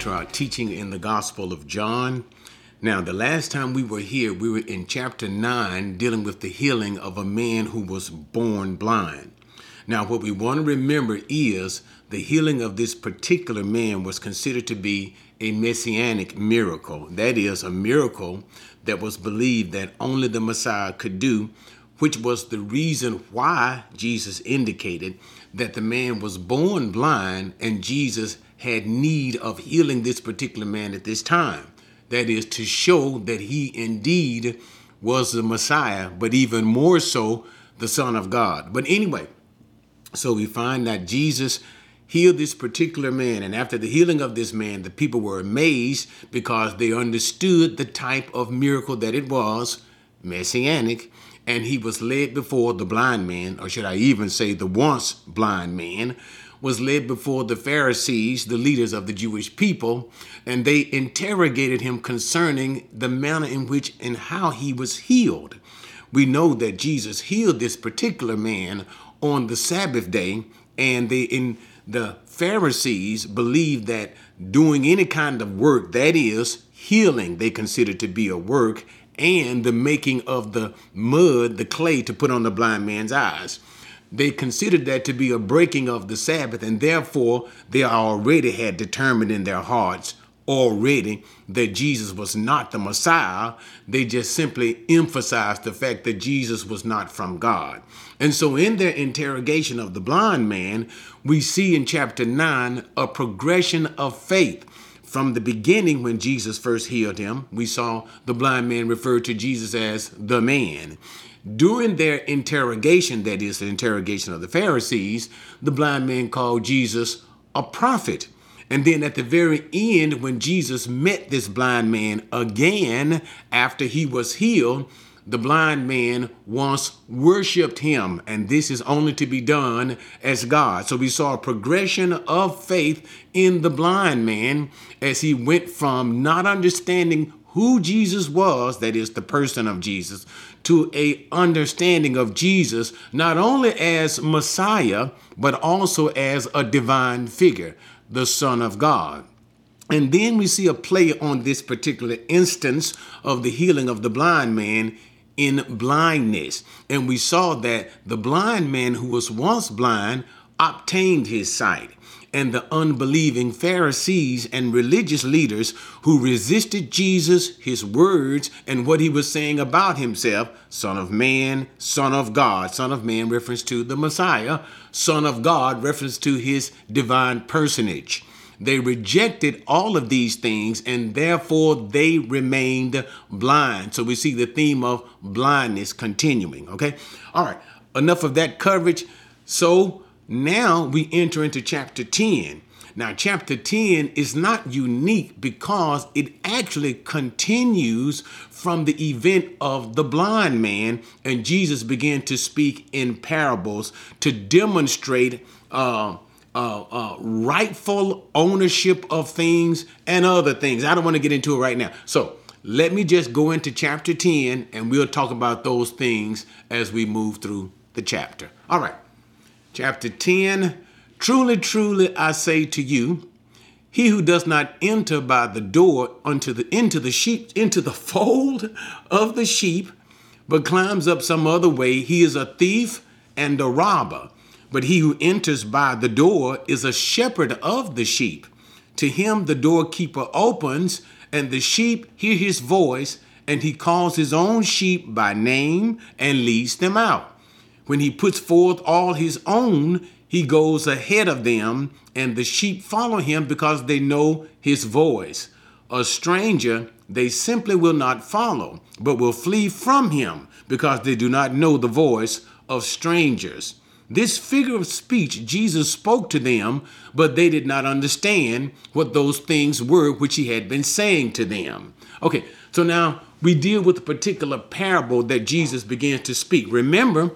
to our teaching in the Gospel of John. Now, the last time we were here, we were in chapter 9 dealing with the healing of a man who was born blind. Now, what we want to remember is the healing of this particular man was considered to be a messianic miracle. That is, a miracle that was believed that only the Messiah could do, which was the reason why Jesus indicated that the man was born blind and Jesus had need of healing this particular man at this time. That is, to show that he indeed was the Messiah, but even more so, the Son of God. But anyway, so we find that Jesus healed this particular man. And after the healing of this man, the people were amazed because they understood the type of miracle that it was, messianic. And he was led before the blind man, or should I even say the once blind man, was led before the Pharisees, the leaders of the Jewish people, and they interrogated him concerning the manner in which and how he was healed. We know that Jesus healed this particular man on the Sabbath day, and the Pharisees believed that doing any kind of work, that is, healing, they considered to be a work, and the making of the mud, the clay, to put on the blind man's eyes. They considered that to be a breaking of the Sabbath, and therefore they already had determined in their hearts already that Jesus was not the Messiah. They just simply emphasized the fact that Jesus was not from God. And so in their interrogation of the blind man, we see in chapter 9 a progression of faith. From the beginning, when Jesus first healed him, we saw the blind man referred to Jesus as the man. During their interrogation, that is the interrogation of the Pharisees, the blind man called Jesus a prophet. And then at the very end, when Jesus met this blind man again, after he was healed, the blind man once worshiped him, and this is only to be done as God. So we saw a progression of faith in the blind man as he went from not understanding who Jesus was, that is the person of Jesus, to a understanding of Jesus, not only as Messiah, but also as a divine figure, the Son of God. And then we see a play on this particular instance of the healing of the blind man in blindness. And we saw that the blind man who was once blind obtained his sight. And the unbelieving Pharisees and religious leaders who resisted Jesus, his words, and what he was saying about himself, Son of Man, Son of God, Son of Man, reference to the Messiah, Son of God, reference to his divine personage. They rejected all of these things, and therefore they remained blind. So we see the theme of blindness continuing, okay? All right, enough of that coverage. So now we enter into chapter 10. Now, chapter 10 is not unique because it actually continues from the event of the blind man, and Jesus began to speak in parables to demonstrate rightful ownership of things and other things. I don't want to get into it right now. So let me just go into chapter 10 and we'll talk about those things as we move through the chapter. All right. Chapter 10. Truly, truly, I say to you, he who does not enter by the door into the fold of the sheep, but climbs up some other way, he is a thief and a robber. But he who enters by the door is a shepherd of the sheep. To him the doorkeeper opens, and the sheep hear his voice, and he calls his own sheep by name and leads them out. When he puts forth all his own, he goes ahead of them, and the sheep follow him because they know his voice. A stranger they simply will not follow, but will flee from him because they do not know the voice of strangers. This figure of speech Jesus spoke to them, but they did not understand what those things were which he had been saying to them. Okay, so now we deal with a particular parable that Jesus began to speak. Remember,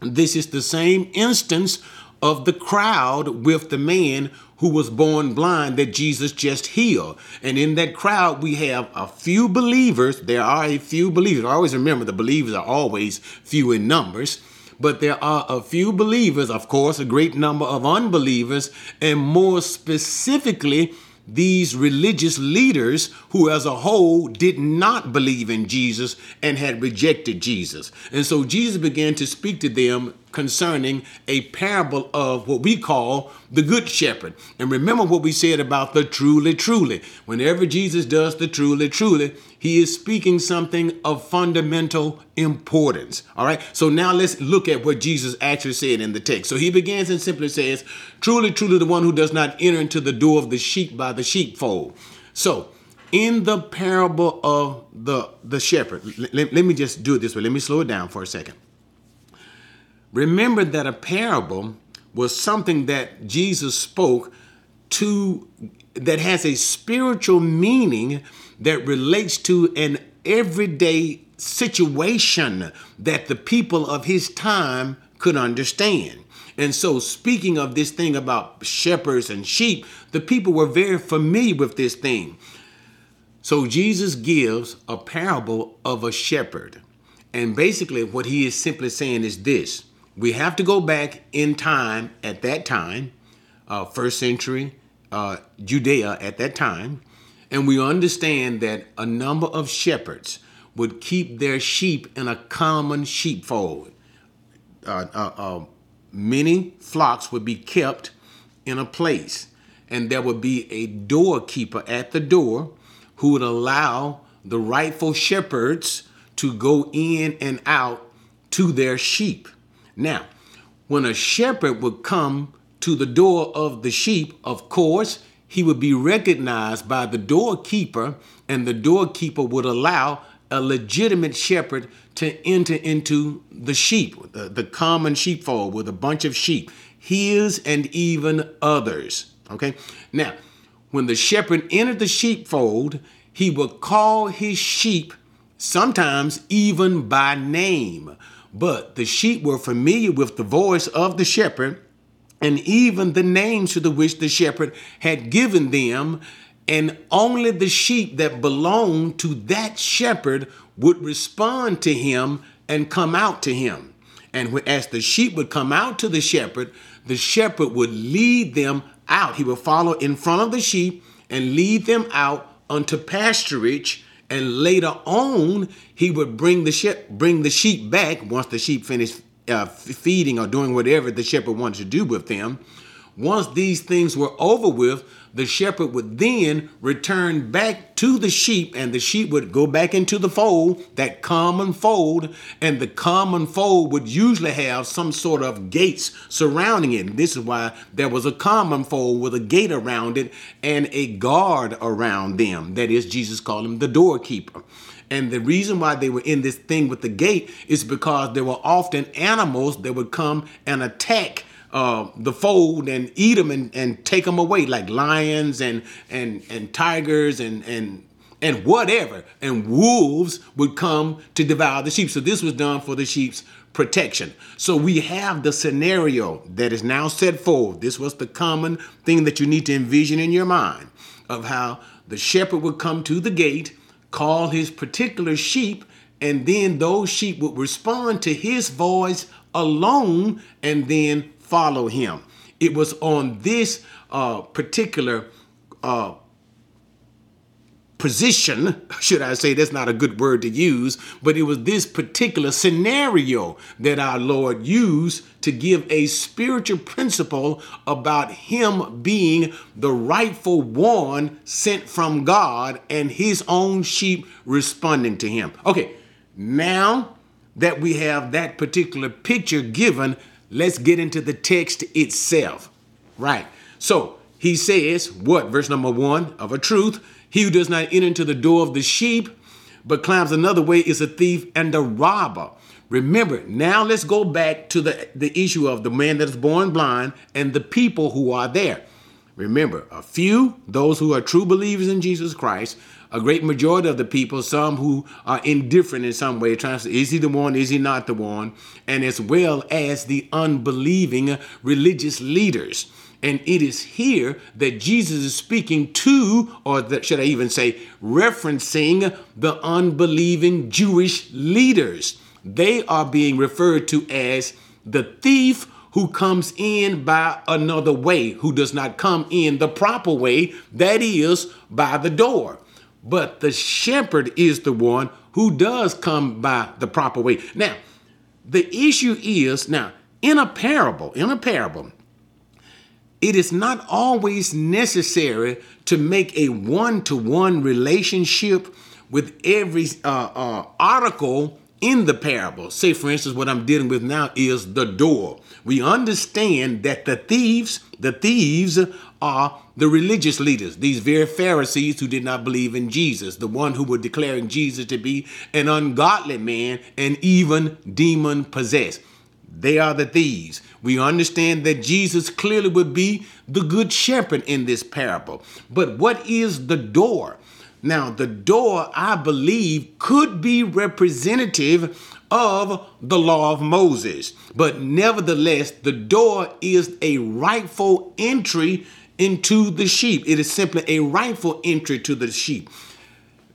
this is the same instance of the crowd with the man who was born blind that Jesus just healed. And in that crowd, we have a few believers. There are a few believers. I always remember the believers are always few in numbers. But there are a few believers, of course, a great number of unbelievers, and more specifically, these religious leaders who as a whole did not believe in Jesus and had rejected Jesus. And so Jesus began to speak to them concerning a parable of what we call the Good Shepherd. And remember what we said about the truly, truly. Whenever Jesus does the truly, truly, he is speaking something of fundamental importance. All right. So now let's look at what Jesus actually said in the text. So he begins and simply says, truly, truly, the one who does not enter into the door of the sheep by the sheepfold. So in the parable of the shepherd, let me just do it this way. Let me slow it down for a second. Remember that a parable was something that Jesus spoke to that has a spiritual meaning that relates to an everyday situation that the people of his time could understand. And so speaking of this thing about shepherds and sheep, the people were very familiar with this thing. So Jesus gives a parable of a shepherd. And basically what he is simply saying is this. We have to go back in time at that time, first century Judea at that time. And we understand that a number of shepherds would keep their sheep in a common sheepfold. Many flocks would be kept in a place. And there would be a doorkeeper at the door who would allow the rightful shepherds to go in and out to their sheep. Now, when a shepherd would come to the door of the sheep, of course, he would be recognized by the doorkeeper, and the doorkeeper would allow a legitimate shepherd to enter into the sheep, the common sheepfold with a bunch of sheep, his and even others. Okay. Now, when the shepherd entered the sheepfold, he would call his sheep, sometimes even by name. But the sheep were familiar with the voice of the shepherd and even the names to which the shepherd had given them. And only the sheep that belonged to that shepherd would respond to him and come out to him. And as the sheep would come out to the shepherd would lead them out. He would follow in front of the sheep and lead them out unto pasturage. And later on, he would bring the sheep back once the sheep finished feeding or doing whatever the shepherd wanted to do with them. Once these things were over with, the shepherd would then return back to the sheep, and the sheep would go back into the fold, that common fold, and the common fold would usually have some sort of gates surrounding it. This is why there was a common fold with a gate around it and a guard around them. That is, Jesus called him the doorkeeper. And the reason why they were in this thing with the gate is because there were often animals that would come and attack the fold and eat them and take them away, like lions and tigers and whatever. And wolves would come to devour the sheep. So this was done for the sheep's protection. So we have the scenario that is now set forth. This was the common thing that you need to envision in your mind of how the shepherd would come to the gate, call his particular sheep, and then those sheep would respond to his voice alone and then follow him. It was on this particular position, should I say, that's not a good word to use, but it was this particular scenario that our Lord used to give a spiritual principle about him being the rightful one sent from God and his own sheep responding to him. Okay, now that we have that particular picture given, let's get into the text itself, right? So he says what? Verse number 1, of a truth, he who does not enter into the door of the sheep, but climbs another way is a thief and a robber. Remember, now let's go back to the issue of the man that is born blind and the people who are there. Remember, a few, those who are true believers in Jesus Christ, a great majority of the people, some who are indifferent in some way, trying to say, is he the one, is he not the one? And as well as the unbelieving religious leaders. And it is here that Jesus is speaking to, or that, should I even say, referencing the unbelieving Jewish leaders. They are being referred to as the thief who comes in by another way, who does not come in the proper way, that is, by the door. But the shepherd is the one who does come by the proper way. Now, the issue is, now, in a parable, it is not always necessary to make a one-to-one relationship with every article in the parable. Say, for instance, what I'm dealing with now is the door. We understand that the thieves are the religious leaders, these very Pharisees who did not believe in Jesus, the one who were declaring Jesus to be an ungodly man and even demon possessed. They are the thieves. We understand that Jesus clearly would be the good shepherd in this parable. But what is the door? Now, the door, I believe, could be representative of the law of Moses. But nevertheless, the door is a rightful entry into the sheep. It is simply a rightful entry to the sheep.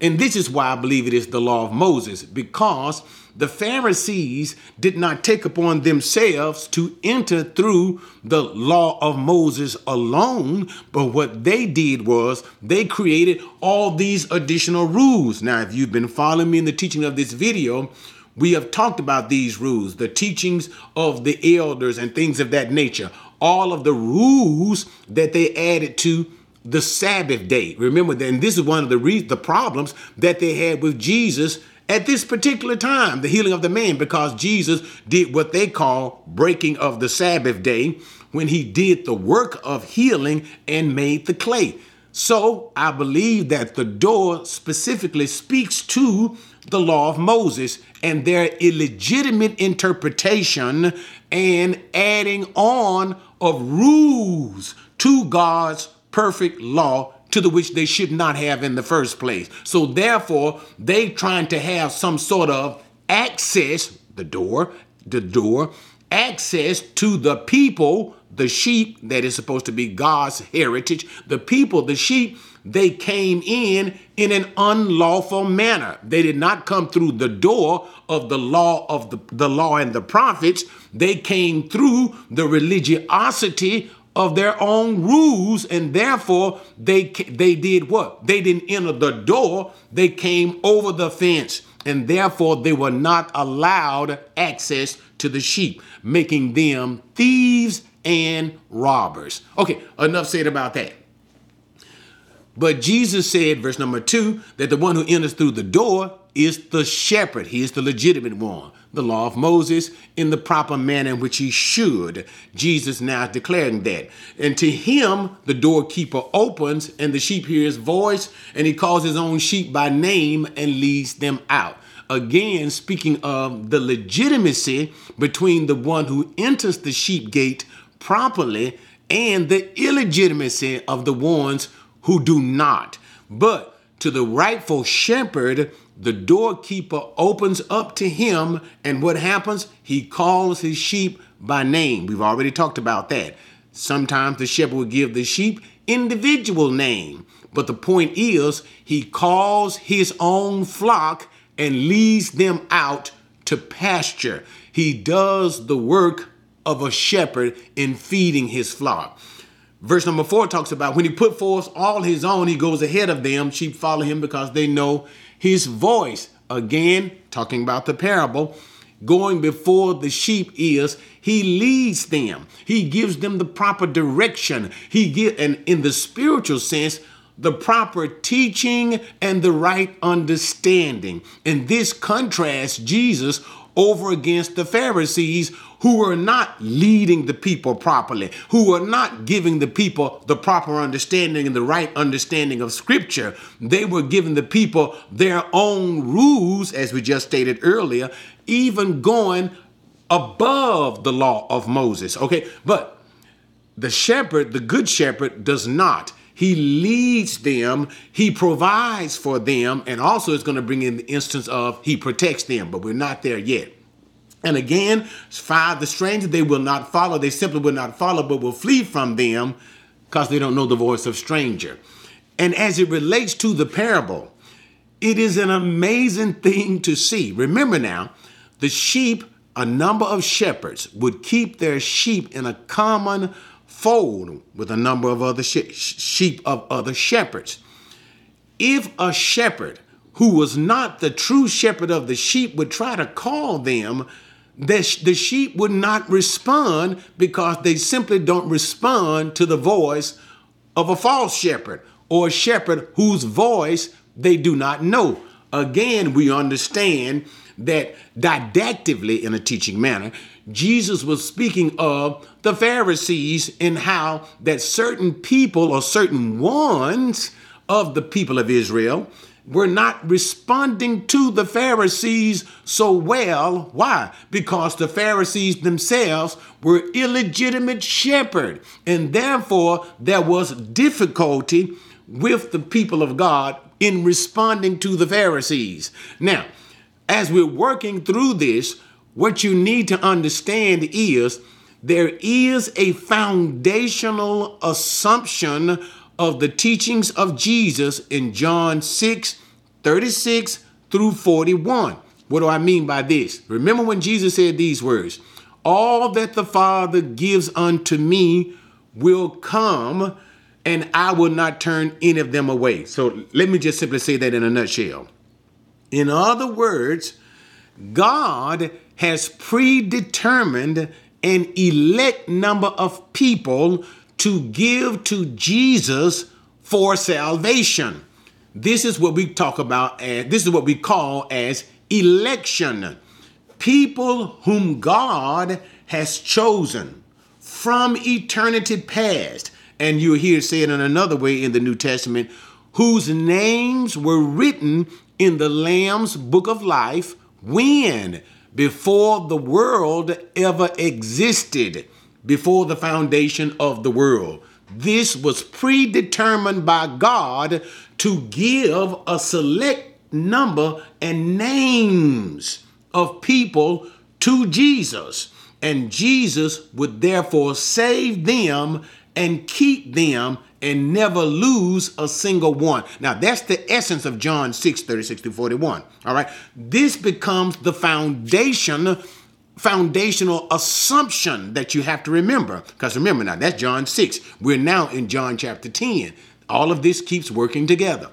And this is why I believe it is the law of Moses, because the Pharisees did not take upon themselves to enter through the law of Moses alone, but what they did was they created all these additional rules. Now, if you've been following me in the teaching of this video, we have talked about these rules, the teachings of the elders and things of that nature, all of the rules that they added to the Sabbath day. Remember, then this is one of the problems that they had with Jesus at this particular time, the healing of the man, because Jesus did what they call breaking of the Sabbath day when he did the work of healing and made the clay. So I believe that the door specifically speaks to the law of Moses and their illegitimate interpretation and adding on of rules to God's perfect law, to the which they should not have in the first place. So therefore, they trying to have some sort of access, the door, access to the people, the sheep that is supposed to be God's heritage, the people, the sheep, they came in an unlawful manner. They did not come through the door of the law of the law and the prophets. They came through the religiosity of their own rules, and therefore they did what? They didn't enter the door, they came over the fence, and therefore they were not allowed access to the sheep, making them thieves and robbers. Okay, enough said about that. But Jesus said, verse number 2, that the one who enters through the door is the shepherd. He is the legitimate one. The law of Moses in the proper manner in which he should. Jesus now is declaring that. And to him, the doorkeeper opens and the sheep hear his voice, and he calls his own sheep by name and leads them out. Again, speaking of the legitimacy between the one who enters the sheep gate properly and the illegitimacy of the ones who do not. But to the rightful shepherd, the doorkeeper opens up to him, and what happens? He calls his sheep by name. We've already talked about that. Sometimes the shepherd will give the sheep individual name, but the point is he calls his own flock and leads them out to pasture. He does the work of a shepherd in feeding his flock. Verse number 4 talks about when he put forth all his own, he goes ahead of them. Sheep follow him because they know his voice. Again, talking about the parable, going before the sheep is he leads them. He gives them the proper direction. He gives, and in the spiritual sense, the proper teaching and the right understanding. In this contrast, Jesus over against the Pharisees, who were not leading the people properly, who were not giving the people the proper understanding and the right understanding of Scripture. They were giving the people their own rules, as we just stated earlier, even going above the law of Moses. Okay, but the shepherd, the good shepherd, does not. He leads them, he provides for them, and also it's going to bring in the instance of he protects them, but we're not there yet. And again, 5, the stranger, they will not follow. They simply will not follow, but will flee from them because they don't know the voice of stranger. And as it relates to the parable, it is an amazing thing to see. Remember now, the sheep a number of shepherds would keep their sheep in a common fold with a number of other sheep of other shepherds. If a shepherd who was not the true shepherd of the sheep would try to call them, the sheep would not respond, because they simply don't respond to the voice of a false shepherd or a shepherd whose voice they do not know. Again, we understand that didactically, in a teaching manner, Jesus was speaking of the Pharisees and how that certain people or certain ones of the people of Israel were not responding to the Pharisees so well. Why? Because the Pharisees themselves were illegitimate shepherds, and therefore there was difficulty with the people of God in responding to the Pharisees. Now, as we're working through this, what you need to understand is there is a foundational assumption of the teachings of Jesus in John 6:36 through 41. What do I mean by this? Remember when Jesus said these words, "All that the Father gives unto me will come, and I will not turn any of them away." So let me just simply say that in a nutshell. In other words, God has predetermined an elect number of people to give to Jesus for salvation. This is what we talk about, and this is what we call as election. People whom God has chosen from eternity past. And you hear said in another way in the New Testament, whose names were written in the Lamb's book of life when? Before the world ever existed, before the foundation of the world. This was predetermined by God to give a select number and names of people to Jesus. And Jesus would therefore save them and keep them and never lose a single one. Now, that's the essence of John 6:36 through 41. All right. This becomes the foundational assumption that you have to remember. Because remember now, that's John 6. We're now in John chapter 10. All of this keeps working together.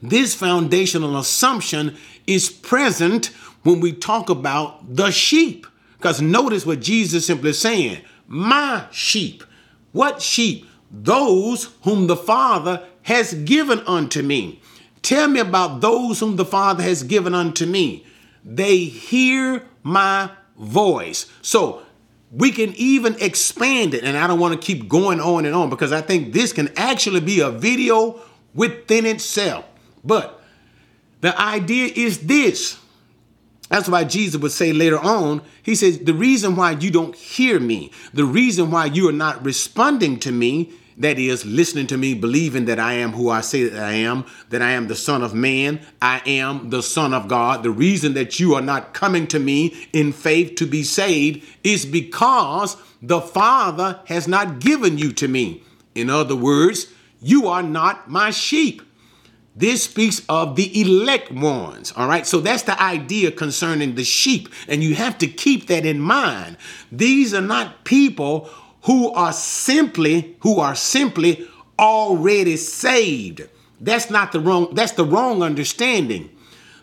This foundational assumption is present when we talk about the sheep. Because notice what Jesus simply is saying. My sheep. What sheep? Those whom the Father has given unto me. Tell me about those whom the Father has given unto me. They hear my voice. So we can even expand it. And I don't want to keep going on and on, because I think this can actually be a video within itself. But the idea is this. That's why Jesus would say later on, he says, the reason why you don't hear me, the reason why you are not responding to me, that is listening to me, believing that I am who I say that I am the Son of Man, I am the Son of God. The reason that you are not coming to me in faith to be saved is because the Father has not given you to me. In other words, you are not my sheep. This speaks of the elect ones, all right? So that's the idea concerning the sheep, and you have to keep that in mind. These are not people who are simply already saved. That's the wrong understanding.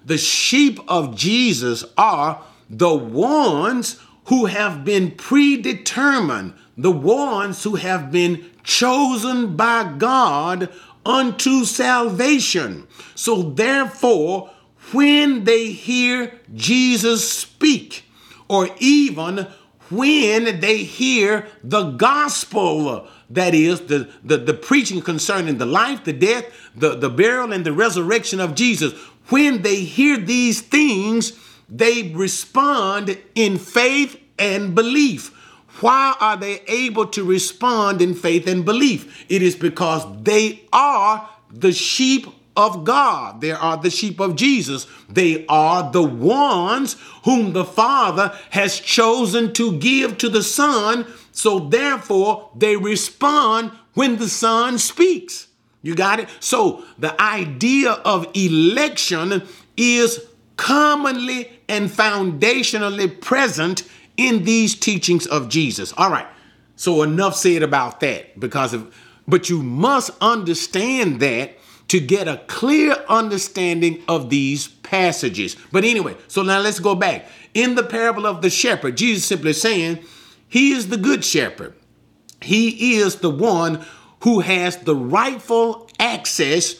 The sheep of Jesus are the ones who have been predetermined, the ones who have been chosen by God unto salvation. So therefore, when they hear Jesus speak, or even when they hear the gospel, that is the preaching concerning the life, the death, the burial, and the resurrection of Jesus, when they hear these things, they respond in faith and belief. Why are they able to respond in faith and belief? It is because they are the sheep of God. They are the sheep of Jesus. They are the ones whom the Father has chosen to give to the Son. So therefore, they respond when the Son speaks. You got it? So the idea of election is commonly and foundationally present in these teachings of Jesus. All right. So enough said about that, but you must understand that to get a clear understanding of these passages. But anyway, so now let's go back. In the parable of the shepherd, Jesus simply saying, he is the good shepherd. He is the one who has the rightful access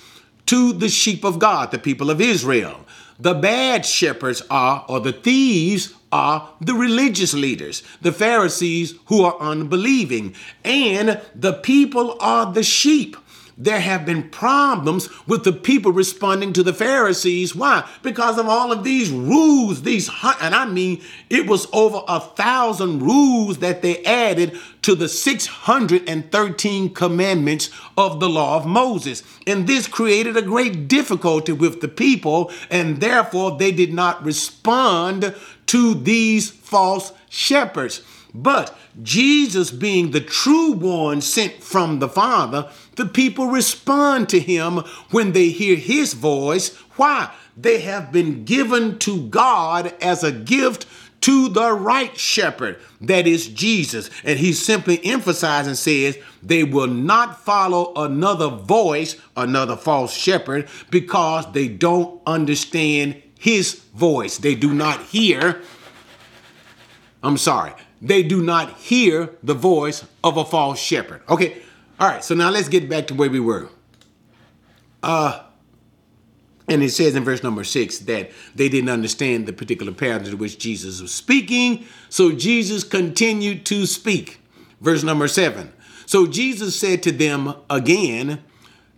to the sheep of God, the people of Israel. The bad shepherds are, or the thieves are, the religious leaders, the Pharisees who are unbelieving, and the people are the sheep. There have been problems with the people responding to the Pharisees. Why? Because of all of these rules, and I mean, it was over 1,000 rules that they added to the 613 commandments of the law of Moses. And this created a great difficulty with the people, and therefore they did not respond to these false shepherds. But Jesus, being the true one sent from the Father, the people respond to him when they hear his voice. Why? They have been given to God as a gift to the right shepherd, that is Jesus. And he simply emphasizes and says they will not follow another voice, another false shepherd, because they don't understand his voice. They do not hear the voice of a false shepherd. Okay. All right. So now let's get back to where we were. And it says in verse number 6 that they didn't understand the particular passage in which Jesus was speaking. So Jesus continued to speak. Verse number 7. So Jesus said to them again,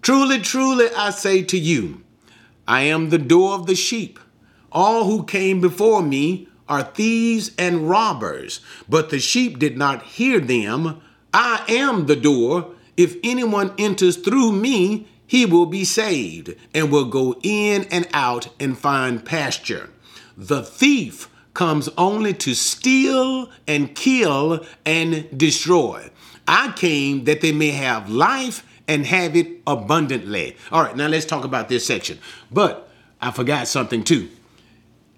"Truly, truly, I say to you, I am the door of the sheep. All who came before me are thieves and robbers, but the sheep did not hear them. I am the door. If anyone enters through me, he will be saved and will go in and out and find pasture. The thief comes only to steal and kill and destroy. I came that they may have life and have it abundantly." All right, now let's talk about this section. But I forgot something too.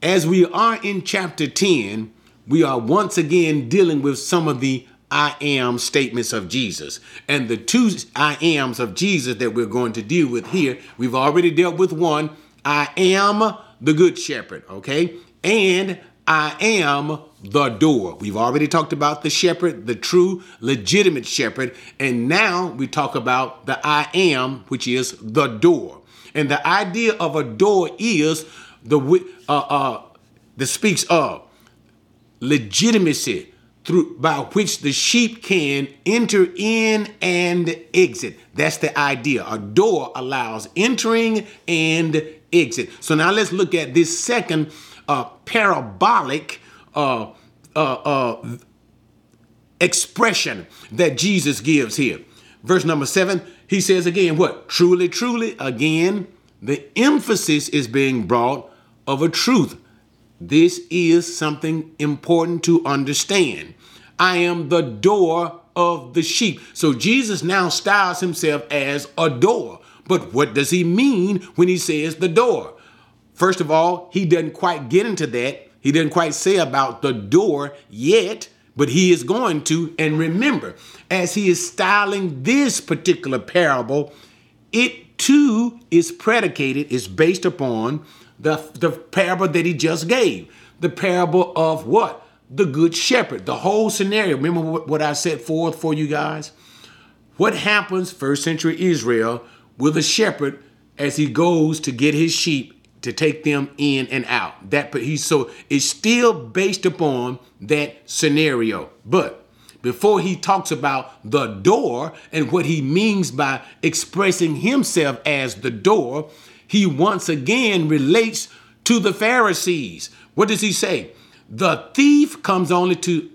As we are in chapter 10, we are once again dealing with some of the I am statements of Jesus. And the two I ams of Jesus that we're going to deal with here, we've already dealt with one. I am the good shepherd, okay? And I am the door. We've already talked about the shepherd, the true, legitimate shepherd. And now we talk about the I am, which is the door. And the idea of a door is that speaks of legitimacy through by which the sheep can enter in and exit. That's the idea. A door allows entering and exit. So now let's look at this second parabolic expression that Jesus gives here. Verse number 7, he says again, what? Truly, truly, again, the emphasis is being brought of a truth. This is something important to understand. I am the door of the sheep. So Jesus now styles himself as a door. But what does he mean when he says the door? First of all, he doesn't quite get into that. He doesn't quite say about the door yet, but he is going to. And remember, as he is styling this particular parable, it too is predicated, is based upon the parable that he just gave. The parable of what? The good shepherd. The whole scenario. Remember what I set forth for you guys? What happens, first century Israel, with a shepherd as he goes to get his sheep, to take them in and out? So it's still based upon that scenario. But before he talks about the door and what he means by expressing himself as the door, he once again relates to the Pharisees. What does he say? The thief comes only to,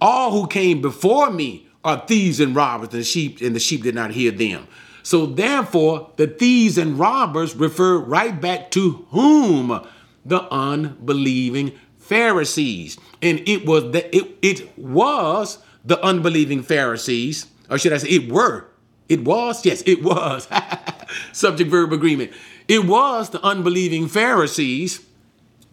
all who came before me are thieves and robbers, and the sheep did not hear them. So therefore, the thieves and robbers refer right back to whom? The unbelieving Pharisees. And it was the unbelieving Pharisees, or should I say it were? It was? Yes, it was. Subject verb agreement. It was the unbelieving Pharisees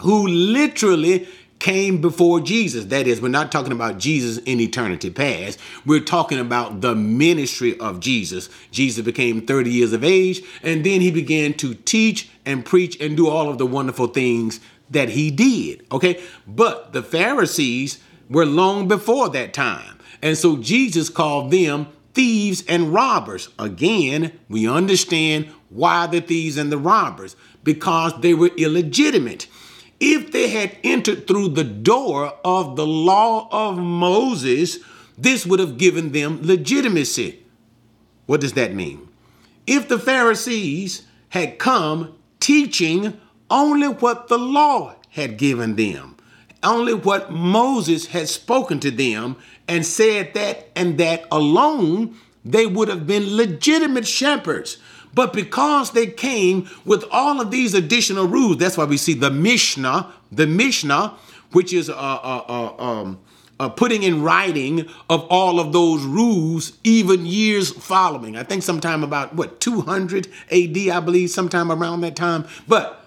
who literally came before Jesus. That is, we're not talking about Jesus in eternity past. We're talking about the ministry of Jesus. Jesus became 30 years of age, and then he began to teach and preach and do all of the wonderful things that he did. Okay. But the Pharisees were long before that time. And so Jesus called them thieves and robbers. Again, we understand why the thieves and the robbers, because they were illegitimate. If they had entered through the door of the law of Moses, this would have given them legitimacy. What does that mean? If the Pharisees had come teaching only what the law had given them, only what Moses had spoken to them, and said that and that alone, they would have been legitimate shepherds. But because they came with all of these additional rules, that's why we see the Mishnah, which is putting in writing of all of those rules, even years following. I think sometime about 200 AD, I believe, sometime around that time. But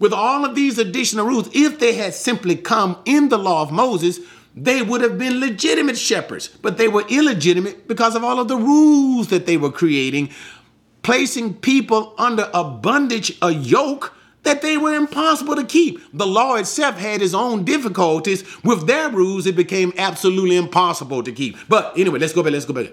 with all of these additional rules, if they had simply come in the law of Moses, they would have been legitimate shepherds, but they were illegitimate because of all of the rules that they were creating, placing people under a bondage, a yoke that they were impossible to keep. The law itself had its own difficulties. With their rules, it became absolutely impossible to keep. But anyway, let's go back.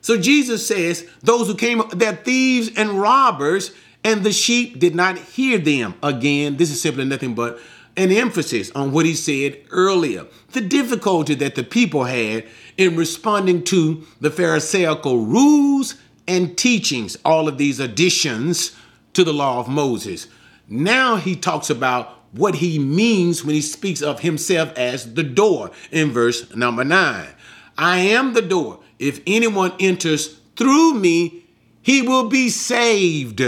So Jesus says, those who came, they're thieves and robbers, and the sheep did not hear them. Again, this is simply nothing but an emphasis on what he said earlier. The difficulty that the people had in responding to the Pharisaical rules and teachings, all of these additions to the law of Moses. Now he talks about what he means when he speaks of himself as the door in verse number 9. I am the door. If anyone enters through me, he will be saved.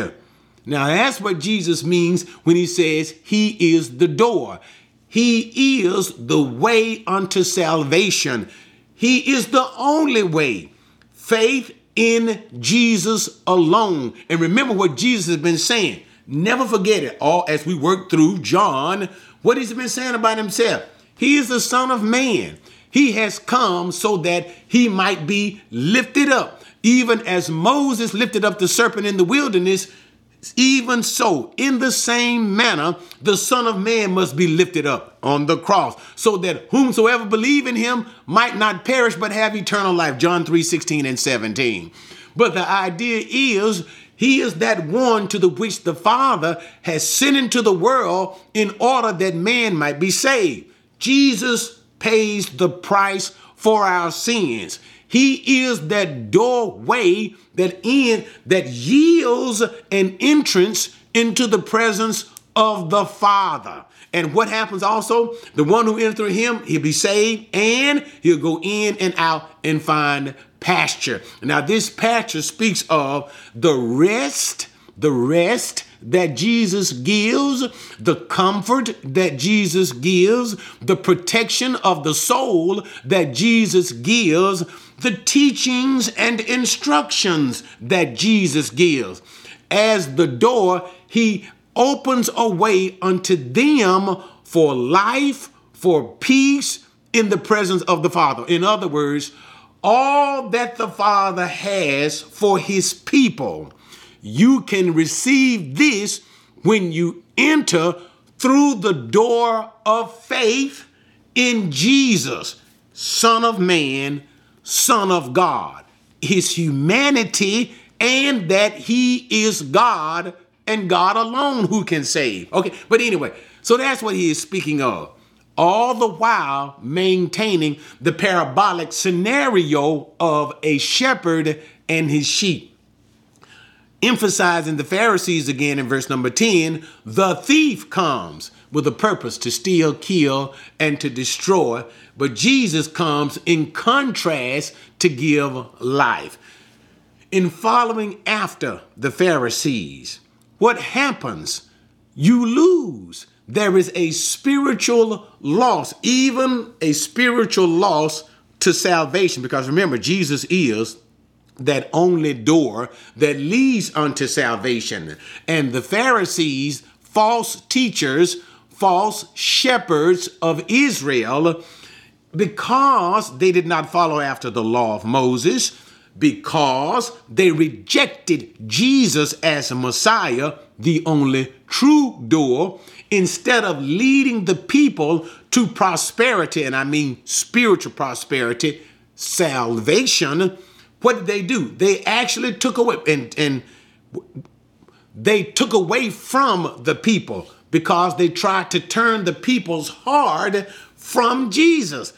Now, that's what Jesus means when he says he is the door. He is the way unto salvation. He is the only way. Faith in Jesus alone. And remember what Jesus has been saying. Never forget it. All as we work through John, what he's been saying about himself. He is the Son of Man. He has come so that he might be lifted up. Even as Moses lifted up the serpent in the wilderness, even so, in the same manner, the Son of Man must be lifted up on the cross so that whomsoever believe in him might not perish, but have eternal life. John 3:16 and 17. But the idea is he is that one to the which the Father has sent into the world in order that man might be saved. Jesus pays the price for our sins. He is that doorway, that end, that yields an entrance into the presence of the Father. And what happens also? The one who enters him, he'll be saved, and he'll go in and out and find pasture. Now, this pasture speaks of the rest that Jesus gives, the comfort that Jesus gives, the protection of the soul that Jesus gives, the teachings and instructions that Jesus gives. As the door, he opens a way unto them for life, for peace in the presence of the Father. In other words, all that the Father has for his people, you can receive this when you enter through the door of faith in Jesus, Son of Man, Son of God, his humanity, and that he is God and God alone who can save. Okay, but anyway, so that's what he is speaking of, all the while maintaining the parabolic scenario of a shepherd and his sheep. Emphasizing the Pharisees again in verse number 10, the thief comes with a purpose to steal, kill, and to destroy. But Jesus comes in contrast to give life. In following after the Pharisees, what happens? You lose. There is a spiritual loss, even a spiritual loss to salvation. Because remember, Jesus is that only door that leads unto salvation. And the Pharisees false teachers, false shepherds of Israel, because they did not follow after the law of Moses, because they rejected Jesus as Messiah, the only true door, instead of leading the people to prosperity, and I mean spiritual prosperity, salvation. What did they do? They actually took away, and they took away from the people because they tried to turn the people's heart from Jesus,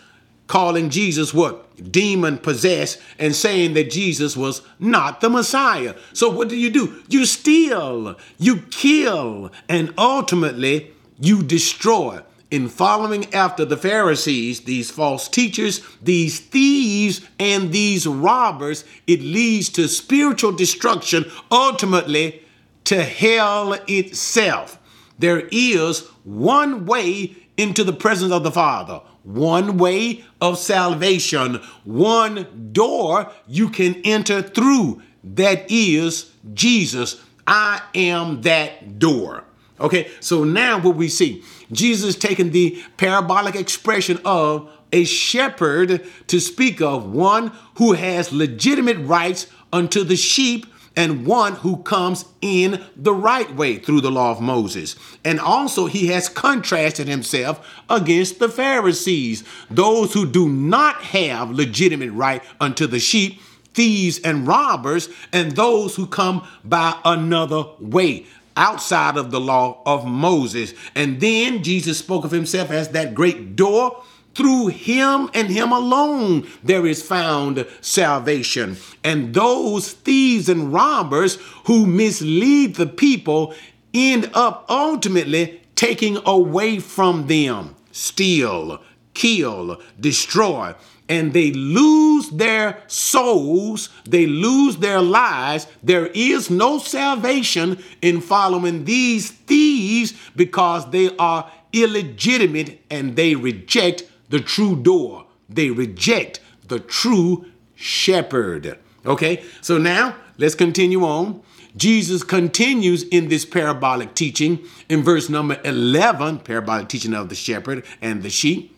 calling Jesus what? Demon-possessed, and saying that Jesus was not the Messiah. So what do? You steal, you kill, and ultimately you destroy. In following after the Pharisees, these false teachers, these thieves, and these robbers, it leads to spiritual destruction, ultimately to hell itself. There is one way into the presence of the Father, one way of salvation, one door you can enter through. That is Jesus. I am that door. Okay, so now what we see, Jesus taking the parabolic expression of a shepherd to speak of one who has legitimate rights unto the sheep, and one who comes in the right way through the law of Moses. And also he has contrasted himself against the Pharisees, those who do not have legitimate right unto the sheep, thieves and robbers, and those who come by another way outside of the law of Moses. And then Jesus spoke of himself as that great door. Through him and him alone, there is found salvation. And those thieves and robbers who mislead the people end up ultimately taking away from them. Steal, kill, destroy. And they lose their souls. They lose their lives. There is no salvation in following these thieves because they are illegitimate and they reject the true door. They reject the true shepherd. Okay, so now let's continue on. Jesus continues in this parabolic teaching in verse number 11, parabolic teaching of the shepherd and the sheep.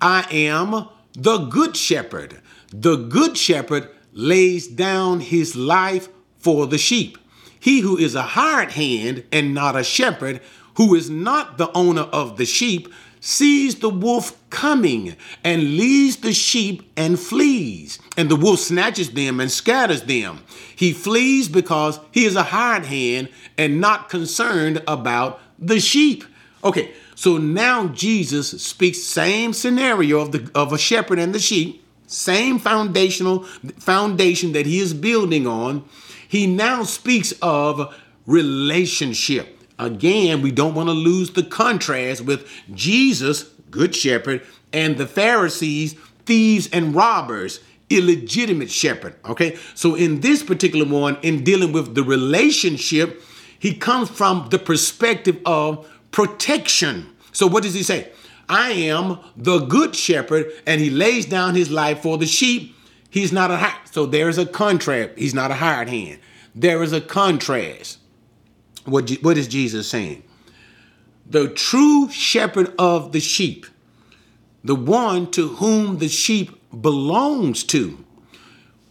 I am the good shepherd. The good shepherd lays down his life for the sheep. He who is a hired hand and not a shepherd, who is not the owner of the sheep, sees the wolf coming and leaves the sheep and flees. And the wolf snatches them and scatters them. He flees because he is a hired hand and not concerned about the sheep. Okay, so now Jesus speaks same scenario of a shepherd and the sheep, same foundation that he is building on. He now speaks of relationship. Again, we don't want to lose the contrast with Jesus, good shepherd, and the Pharisees, thieves and robbers, illegitimate shepherd. Okay, so in this particular one, in dealing with the relationship, he comes from the perspective of protection. So what does he say? I am the good shepherd, and he lays down his life for the sheep. He's not a hired. So there is a contrast. He's not a hired hand. There is a contrast. What is Jesus saying? The true shepherd of the sheep, the one to whom the sheep belongs to,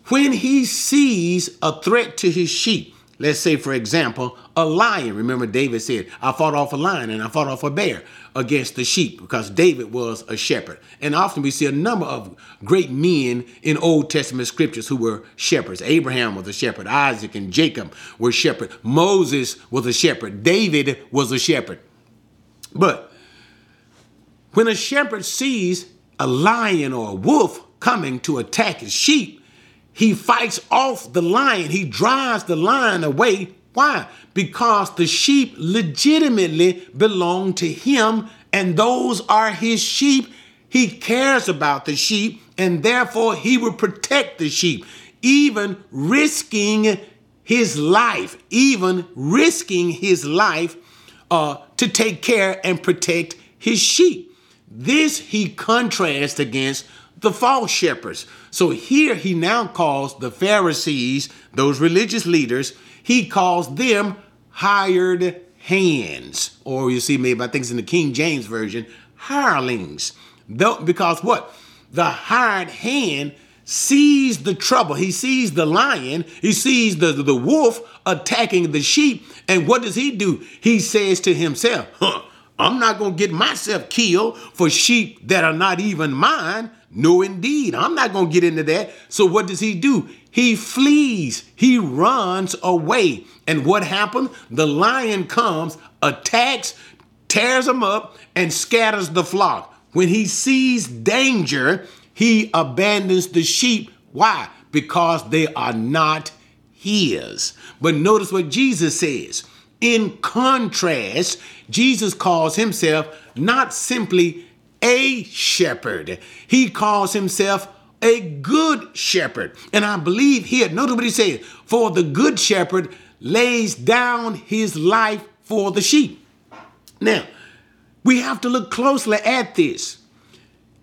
when he sees a threat to his sheep, let's say, for example, a lion. Remember, David said, I fought off a lion and I fought off a bear against the sheep, because David was a shepherd. And often we see a number of great men in Old Testament scriptures who were shepherds. Abraham was a shepherd. Isaac and Jacob were shepherds. Moses was a shepherd. David was a shepherd. But when a shepherd sees a lion or a wolf coming to attack his sheep, he fights off the lion. He drives the lion away. Why? Because the sheep legitimately belong to him, and those are his sheep. He cares about the sheep, and therefore he will protect the sheep, even risking his life, to take care and protect his sheep. This he contrasts against the false shepherds. So here he now calls the Pharisees, those religious leaders, he calls them hired hands, or you see maybe I think it's in the King James Version, hirelings. Because what? The hired hand sees the trouble. He sees the lion. He sees the wolf attacking the sheep. And what does he do? He says to himself, I'm not going to get myself killed for sheep that are not even mine. No, indeed. I'm not going to get into that. So what does he do? He flees. He runs away. And what happened? The lion comes, attacks, tears him up, and scatters the flock. When he sees danger, he abandons the sheep. Why? Because they are not his. But notice what Jesus says. In contrast, Jesus calls himself not simply a shepherd. He calls himself a good shepherd. And I believe here, notice what he says, for the good shepherd lays down his life for the sheep. Now, we have to look closely at this.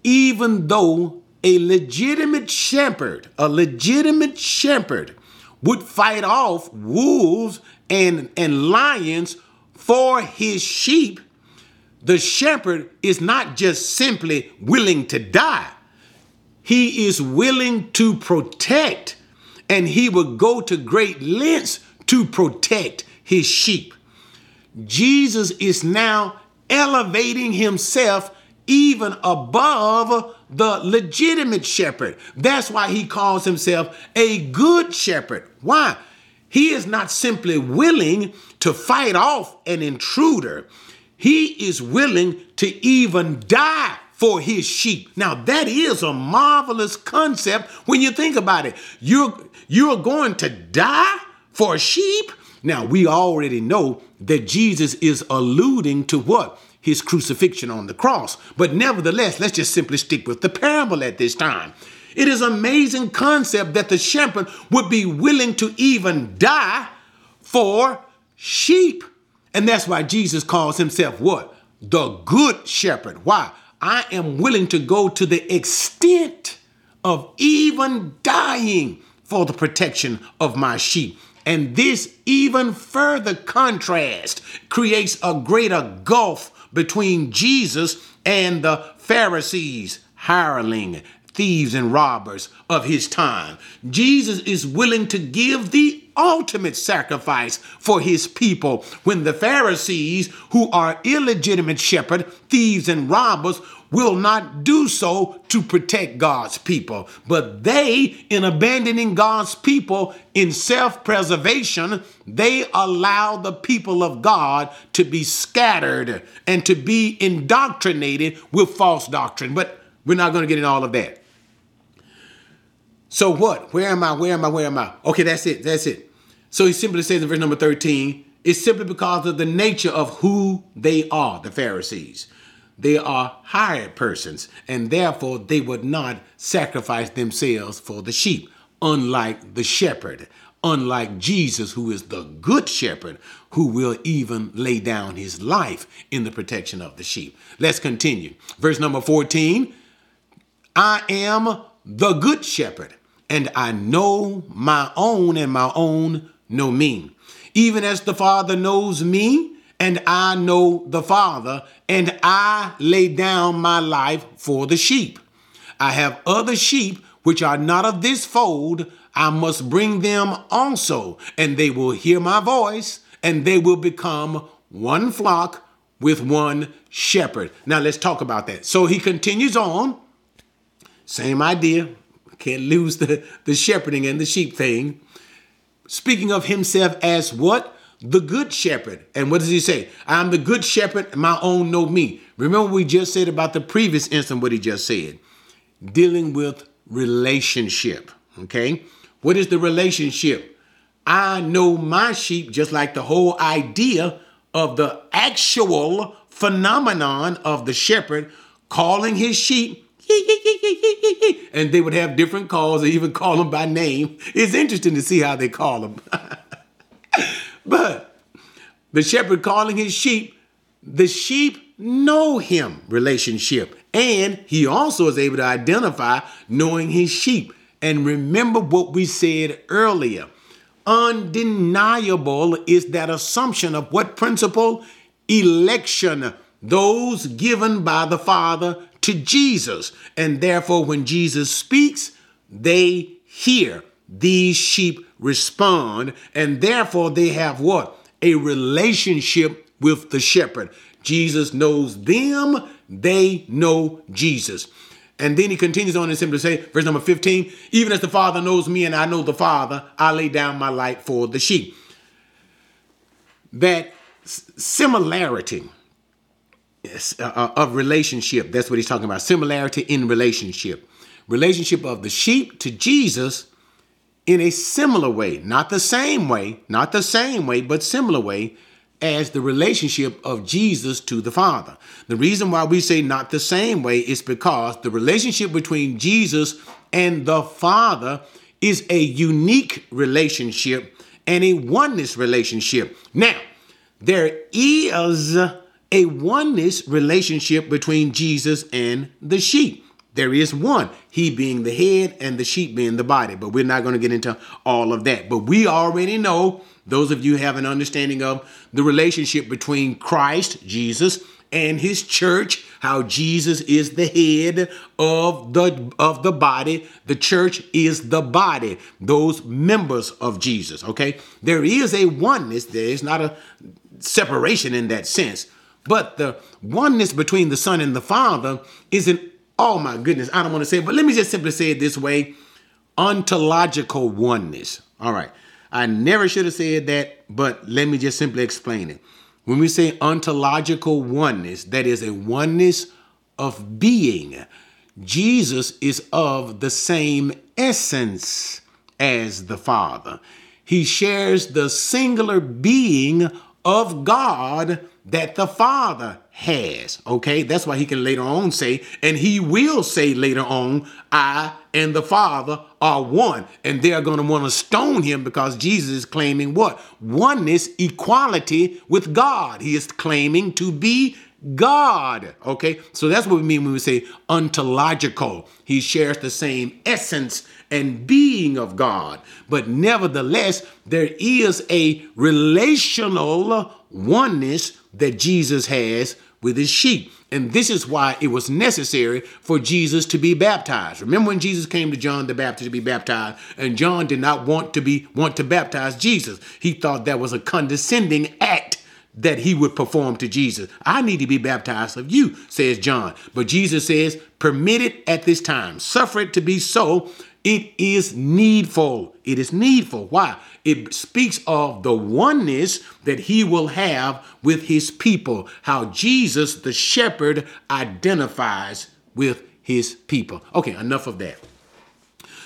Even though a legitimate shepherd would fight off wolves and lions for his sheep, the shepherd is not just simply willing to die. He is willing to protect, and he will go to great lengths to protect his sheep. Jesus is now elevating himself even above the legitimate shepherd. That's why he calls himself a good shepherd. Why? He is not simply willing to fight off an intruder. He is willing to even die for his sheep. Now, that is a marvelous concept when you think about it. You're going to die for sheep? Now, we already know that Jesus is alluding to what? His crucifixion on the cross. But nevertheless, let's just simply stick with the parable at this time. It is an amazing concept that the shepherd would be willing to even die for sheep. And that's why Jesus calls himself what? The good shepherd. Why? I am willing to go to the extent of even dying for the protection of my sheep. And this even further contrast creates a greater gulf between Jesus and the Pharisees, hireling, thieves, and robbers of his time. Jesus is willing to give the ultimate sacrifice for his people when the Pharisees, who are illegitimate shepherds, thieves, and robbers, will not do so to protect God's people. But they, in abandoning God's people in self-preservation, they allow the people of God to be scattered and to be indoctrinated with false doctrine. But we're not going to get into all of that. So what? Where am I? Okay, that's it. So he simply says in verse number 13, it's simply because of the nature of who they are, the Pharisees. They are hired persons, and therefore they would not sacrifice themselves for the sheep, unlike the shepherd, unlike Jesus, who is the good shepherd, who will even lay down his life in the protection of the sheep. Let's continue. Verse number 14, I am the good shepherd, and I know my own, and my own know me. Even as the Father knows me, and I know the Father, and I lay down my life for the sheep. I have other sheep which are not of this fold. I must bring them also, and they will hear my voice, and they will become one flock with one shepherd. Now let's talk about that. So he continues on. Same idea. Can't lose the shepherding and the sheep thing. Speaking of himself as what? The good shepherd. And what does he say? I'm the good shepherd, my own know me. Remember what we just said about the previous instance, what he just said. Dealing with relationship. Okay? What is the relationship? I know my sheep, just like the whole idea of the actual phenomenon of the shepherd calling his sheep. And they would have different calls, or even call them by name. It's interesting to see how they call them. But the shepherd calling his sheep, the sheep know him, relationship. And he also is able to identify knowing his sheep. And remember what we said earlier. Undeniable is that assumption of what principle? Election. Those given by the Father to Jesus. And therefore, when Jesus speaks, they hear. These sheep respond, and therefore they have what? A relationship with the shepherd. Jesus knows them. They know Jesus. And then he continues on and simply say, verse number 15, even as the Father knows me and I know the Father, I lay down my life for the sheep. That similarity of relationship, that's what he's talking about. Similarity in relationship. Relationship of the sheep to Jesus in a similar way, not the same way, but similar way as the relationship of Jesus to the Father. The reason why we say not the same way is because the relationship between Jesus and the Father is a unique relationship and a oneness relationship. Now, there is a oneness relationship between Jesus and the sheep. There is one, he being the head and the sheep being the body. But we're not going to get into all of that. But we already know, those of you who have an understanding of the relationship between Christ, Jesus, and his church, how Jesus is the head of the body. The church is the body, those members of Jesus, okay? There is a oneness. There is not a separation in that sense. But the oneness between the Son and the Father is an, oh my goodness, I don't want to say it, but let me just simply say it this way. Ontological oneness. All right. I never should have said that, but let me just simply explain it. When we say ontological oneness, that is a oneness of being. Jesus is of the same essence as the Father. He shares the singular being of God that the Father has, okay? That's why he can later on say, and he will say later on, I and the Father are one. And they're going to want to stone him because Jesus is claiming what? Oneness, equality with God. He is claiming to be God, okay? So that's what we mean when we say ontological. He shares the same essence and being of God. But nevertheless, there is a relational oneness that Jesus has with his sheep. And this is why it was necessary for Jesus to be baptized. Remember when Jesus came to John the Baptist to be baptized, and John did not want to baptize Jesus. He thought that was a condescending act that he would perform to Jesus. I need to be baptized of you, says John. But Jesus says, permit it at this time. Suffer it to be so. It is needful. It is needful. Why? It speaks of the oneness that he will have with his people. How Jesus, the shepherd, identifies with his people. Okay, enough of that.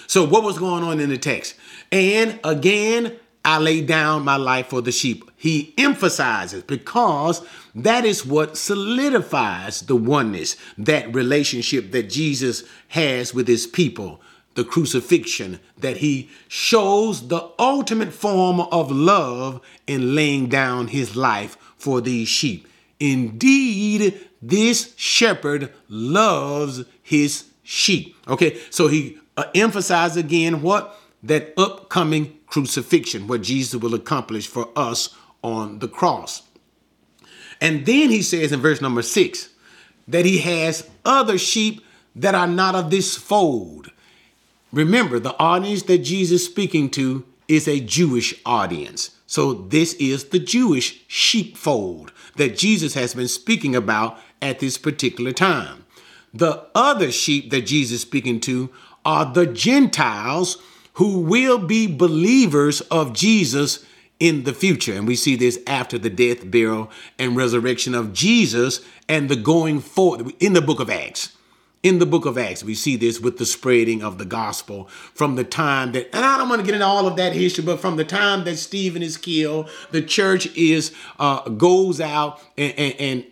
So what was going on in the text? And again, I lay down my life for the sheep. He emphasizes because that is what solidifies the oneness, that relationship that Jesus has with his people, the crucifixion, that he shows the ultimate form of love in laying down his life for these sheep. Indeed, this shepherd loves his sheep. Okay, so he emphasizes again what? That upcoming crucifixion, what Jesus will accomplish for us on the cross. And then he says in verse number 6, that he has other sheep that are not of this fold. Remember, the audience that Jesus is speaking to is a Jewish audience. So this is the Jewish sheepfold that Jesus has been speaking about at this particular time. The other sheep that Jesus is speaking to are the Gentiles who will be believers of Jesus in the future. And we see this after the death, burial, and resurrection of Jesus and the going forth in the book of Acts. In the book of Acts, we see this with the spreading of the gospel from the time that, and I don't want to get into all of that history, but from the time that Stephen is killed, the church is goes out and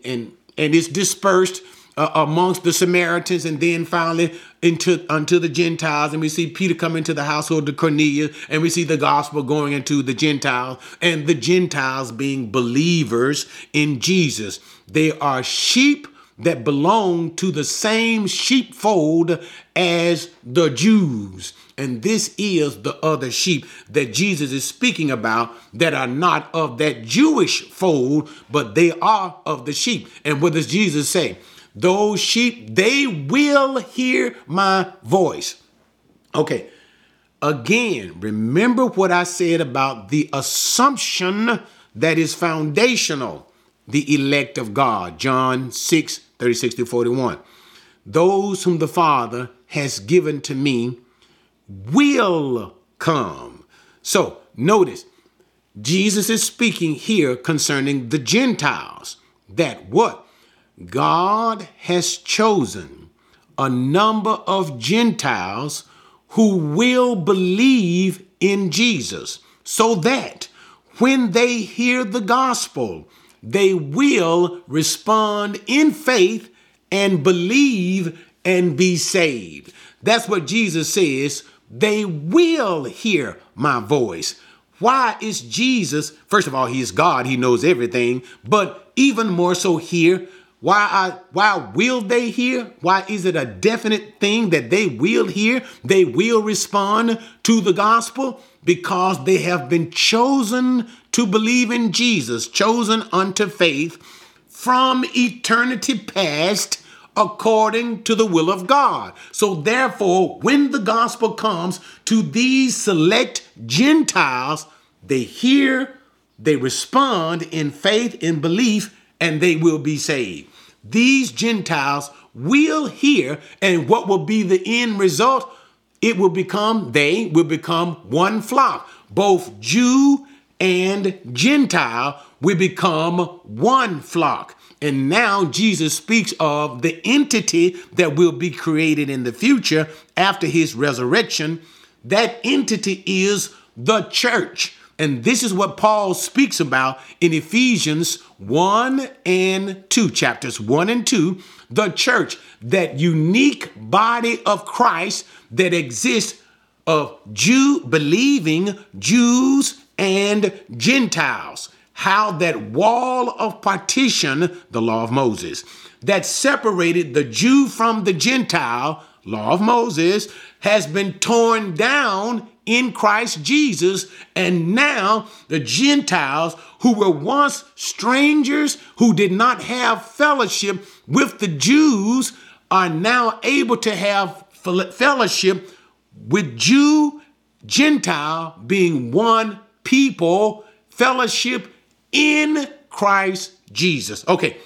is dispersed amongst the Samaritans, and then finally unto the Gentiles. And we see Peter come into the household of Cornelius, and we see the gospel going into the Gentiles, and the Gentiles being believers in Jesus. They are sheep that belong to the same sheepfold as the Jews. And this is the other sheep that Jesus is speaking about that are not of that Jewish fold, but they are of the sheep. And what does Jesus say? Those sheep, they will hear my voice. Okay. Again, remember what I said about the assumption that is foundational, the elect of God, John 6, 36 to 41. Those whom the Father has given to me will come. So notice, Jesus is speaking here concerning the Gentiles, that what? God has chosen a number of Gentiles who will believe in Jesus, so that when they hear the gospel, they will respond in faith and believe and be saved. That's what Jesus says. They will hear my voice. Why is Jesus? First of all, he is God. He knows everything. But even more so here, why will they hear? Why is it a definite thing that they will hear? They will respond to the gospel because they have been chosen to believe in Jesus, chosen unto faith from eternity past according to the will of God. So therefore, when the gospel comes to these select Gentiles, they hear, they respond in faith, in belief, and they will be saved. These Gentiles will hear, and what will be the end result? They will become one flock. Both Jew and Gentile will become one flock. And now Jesus speaks of the entity that will be created in the future after his resurrection. That entity is the church. And this is what Paul speaks about in Ephesians 1 and 2, chapters 1 and 2, the church, that unique body of Christ that exists of believing Jews and Gentiles, how that wall of partition, the law of Moses, that separated the Jew from the Gentile, law of Moses, has been torn down in Christ Jesus. And now the Gentiles, who were once strangers, who did not have fellowship with the Jews, are now able to have fellowship with Jew, Gentile being one people, fellowship in Christ Jesus. Okay.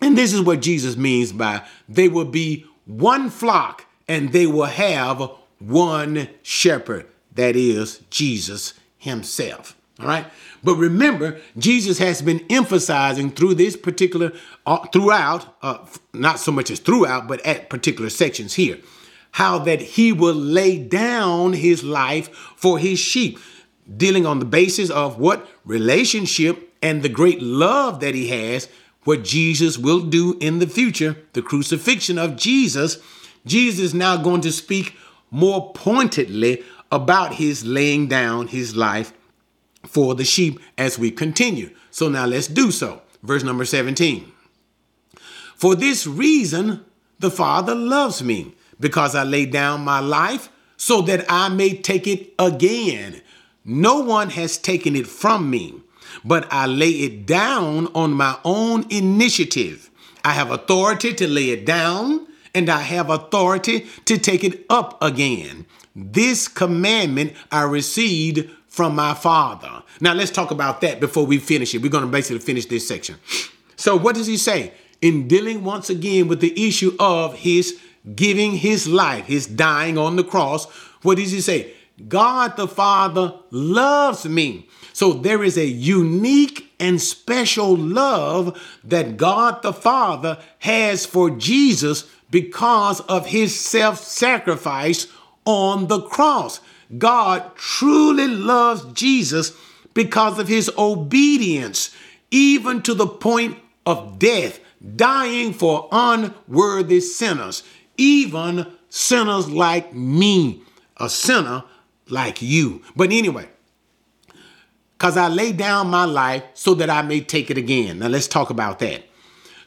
And this is what Jesus means by they will be one flock and they will have one shepherd, that is Jesus himself. All right. But remember, Jesus has been emphasizing through this particular not so much as throughout, but at particular sections here, how that he will lay down his life for his sheep, dealing on the basis of what relationship and the great love that he has, what Jesus will do in the future, the crucifixion of Jesus. Jesus is now going to speak more pointedly about his laying down his life for the sheep as we continue. So now let's do so. Verse number 17. For this reason, the Father loves me, because I lay down my life so that I may take it again. No one has taken it from me, but I lay it down on my own initiative. I have authority to lay it down, and I have authority to take it up again. This commandment I received from my Father. Now let's talk about that before we finish it. We're going to basically finish this section. So what does he say? In dealing once again with the issue of his giving his life, his dying on the cross, what does he say? God the Father loves me. So there is a unique and special love that God the Father has for Jesus because of his self-sacrifice on the cross. God truly loves Jesus because of his obedience, even to the point of death, dying for unworthy sinners, even sinners like me, a sinner like you. But anyway, because I lay down my life so that I may take it again. Now let's talk about that.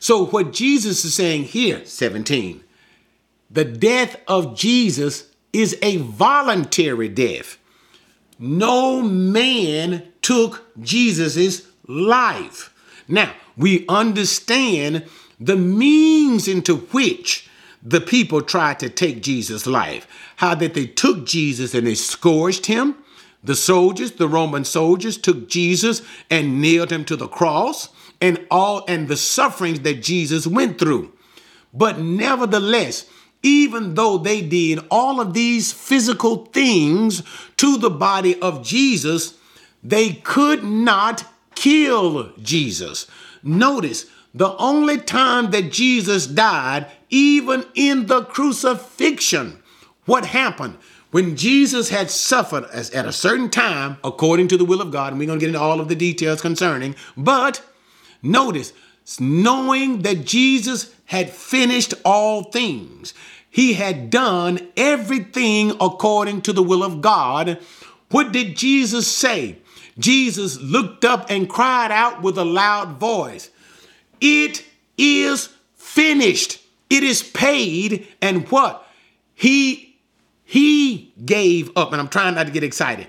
So what Jesus is saying here, 17, the death of Jesus is a voluntary death. No man took Jesus's life. Now, we understand the means into which the people tried to take Jesus' life, how that they took Jesus and they scourged him. The soldiers, the Roman soldiers, took Jesus and nailed him to the cross, and all and the sufferings that Jesus went through. But nevertheless, even though they did all of these physical things to the body of Jesus, they could not kill Jesus. Notice, the only time that Jesus died, even in the crucifixion, what happened? When Jesus had suffered as at a certain time, according to the will of God, and we're going to get into all of the details concerning, but notice, knowing that Jesus had finished all things, he had done everything according to the will of God, what did Jesus say? Jesus looked up and cried out with a loud voice, "It is finished. It is paid." And what? He gave up, and I'm trying not to get excited.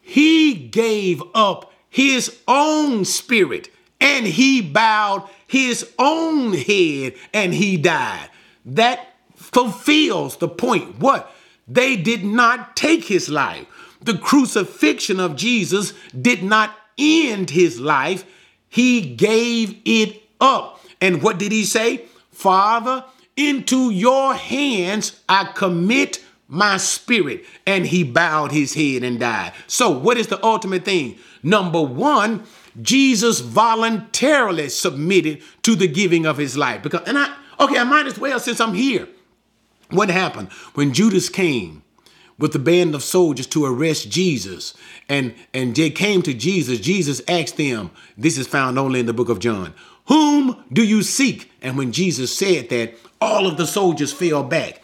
He gave up his own spirit, and he bowed his own head, and he died. That fulfills the point. What? They did not take his life. The crucifixion of Jesus did not end his life. He gave it up. And what did he say? "Father, into your hands I commit my spirit," and he bowed his head and died. So what is the ultimate thing? Number one, Jesus voluntarily submitted to the giving of his life. Because, and I might as well, since I'm here. What happened? When Judas came with the band of soldiers to arrest Jesus, and they came to Jesus, Jesus asked them, this is found only in the book of John, "Whom do you seek?" And when Jesus said that, all of the soldiers fell back.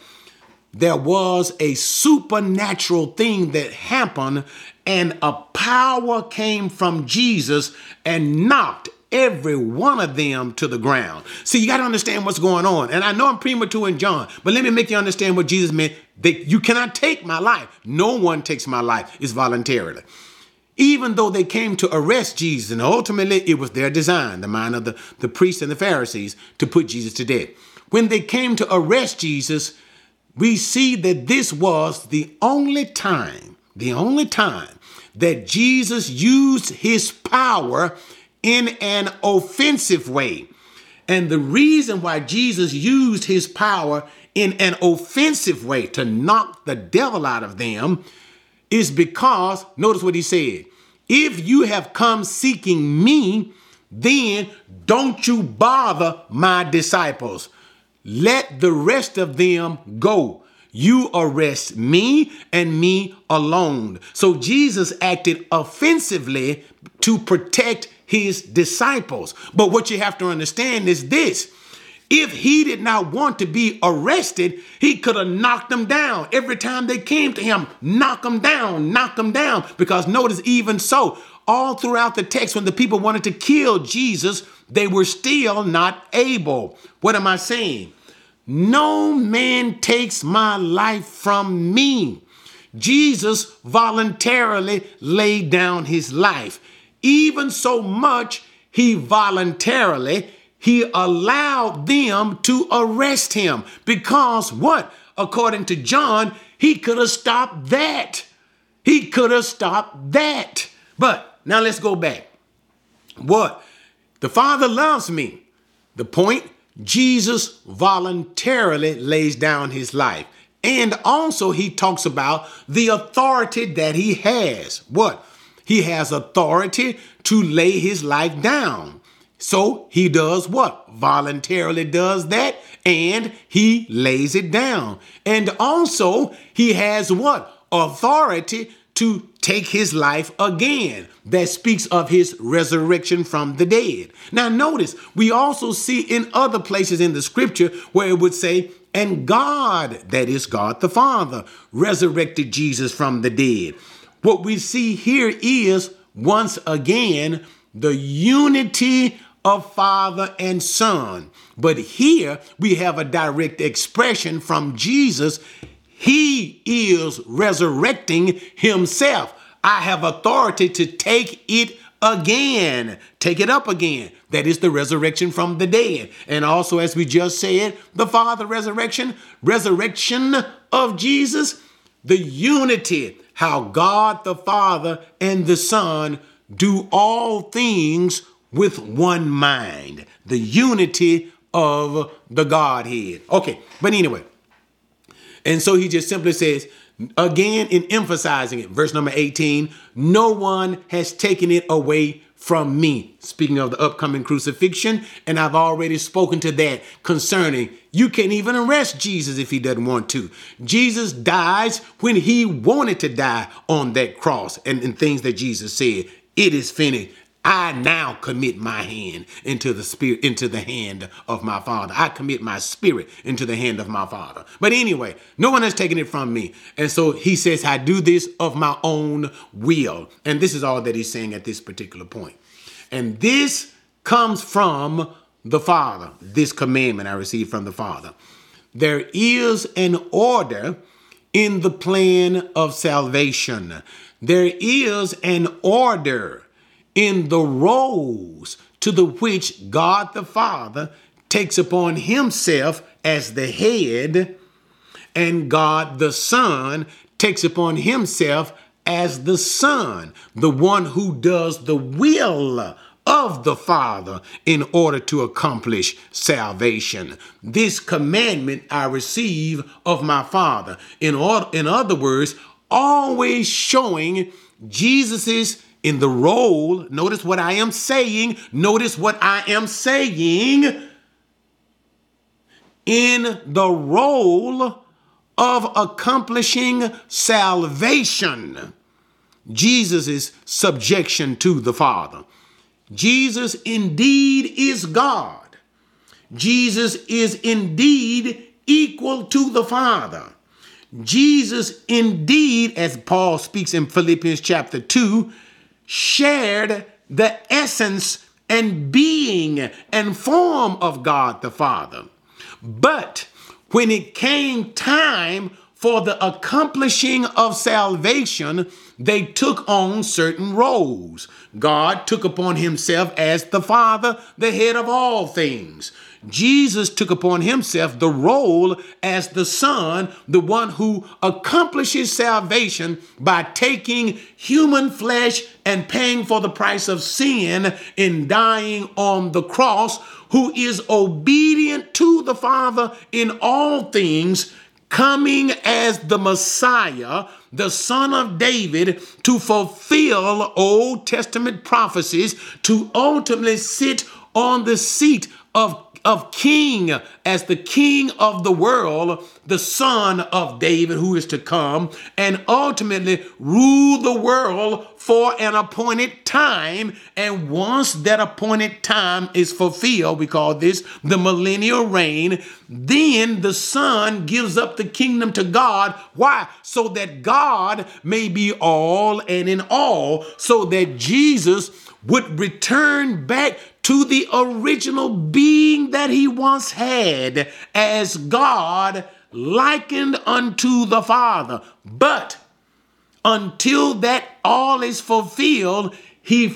There was a supernatural thing that happened, and a power came from Jesus and knocked every one of them to the ground. See, you got to understand what's going on. And I know I'm premature in John, but let me make you understand what Jesus meant. That you cannot take my life. No one takes my life. It's voluntarily. Even though they came to arrest Jesus, and ultimately it was their design, the mind of the priests and the Pharisees, to put Jesus to death. When they came to arrest Jesus, we see that this was the only time that Jesus used his power in an offensive way. And the reason why Jesus used his power in an offensive way to knock the devil out of them is because, notice what he said, "If you have come seeking me, then don't you bother my disciples. Let the rest of them go. You arrest me and me alone." So Jesus acted offensively to protect his disciples. But what you have to understand is this. If he did not want to be arrested, he could have knocked them down. Every time they came to him, knock them down. Because notice, even so, all throughout the text, when the people wanted to kill Jesus, they were still not able. What am I saying? No man takes my life from me. Jesus voluntarily laid down his life. Even so much, he allowed them to arrest him. Because what? According to John, he could have stopped that. But now let's go back. What? The Father loves me. The point, Jesus voluntarily lays down his life. And also he talks about the authority that he has. What? He has authority to lay his life down. So he does what? Voluntarily does that, and he lays it down. And also he has what? Authority to take his life again. That speaks of his resurrection from the dead. Now notice, we also see in other places in the scripture where it would say, and God, that is God the Father, resurrected Jesus from the dead. What we see here is, once again, the unity of Father and Son. But here we have a direct expression from Jesus. He is resurrecting himself. I have authority to take it again, take it up again. That is the resurrection from the dead. And also, as we just said, the Father resurrection of Jesus, the unity, how God the Father and the Son do all things with one mind, the unity of the Godhead. Okay, but anyway, and so he just simply says, again, in emphasizing it, verse number 18, no one has taken it away from me. Speaking of the upcoming crucifixion, and I've already spoken to that concerning you can't even arrest Jesus if he doesn't want to. Jesus dies when he wanted to die on that cross, and things that Jesus said, it is finished. I now commit my hand into the spirit, into the hand of my Father. I commit my spirit into the hand of my Father. But anyway, no one has taken it from me. And so he says, I do this of my own will. And this is all that he's saying at this particular point. And this comes from the Father. This commandment I received from the Father. There is an order in the plan of salvation. There is an order in the roles to the which God the Father takes upon himself as the head, and God the Son takes upon himself as the Son, the one who does the will of the Father in order to accomplish salvation. This commandment I receive of my Father. In other words, always showing Jesus's in the role, notice what I am saying. Notice what I am saying. In the role of accomplishing salvation, Jesus' subjection to the Father. Jesus indeed is God. Jesus is indeed equal to the Father. Jesus indeed, as Paul speaks in Philippians chapter 2, shared the essence and being and form of God the Father. But when it came time for the accomplishing of salvation, they took on certain roles. God took upon himself as the Father, the head of all things. Jesus took upon himself the role as the Son, the one who accomplishes salvation by taking human flesh and paying for the price of sin in dying on the cross, who is obedient to the Father in all things, coming as the Messiah, the Son of David, to fulfill Old Testament prophecies, to ultimately sit on the seat of king, as the king of the world, the Son of David who is to come and ultimately rule the world for an appointed time. And once that appointed time is fulfilled, we call this the millennial reign, then the Son gives up the kingdom to God. Why? So that God may be all and in all, so that Jesus would return back to the original being that he once had as God, likened unto the Father. But until that all is fulfilled, he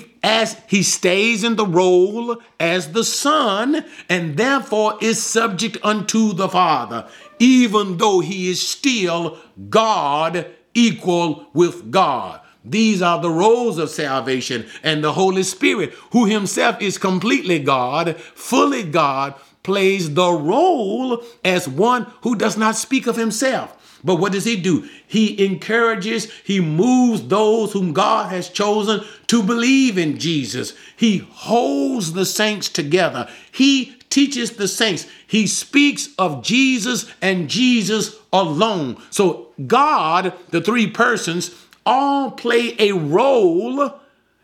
stays in the role as the Son, and therefore is subject unto the Father, even though he is still God, equal with God. These are the roles of salvation, and the Holy Spirit, who himself is completely God, fully God, plays the role as one who does not speak of himself. But what does he do? He encourages, he moves those whom God has chosen to believe in Jesus. He holds the saints together. He teaches the saints. He speaks of Jesus and Jesus alone. So God, the three persons, all play a role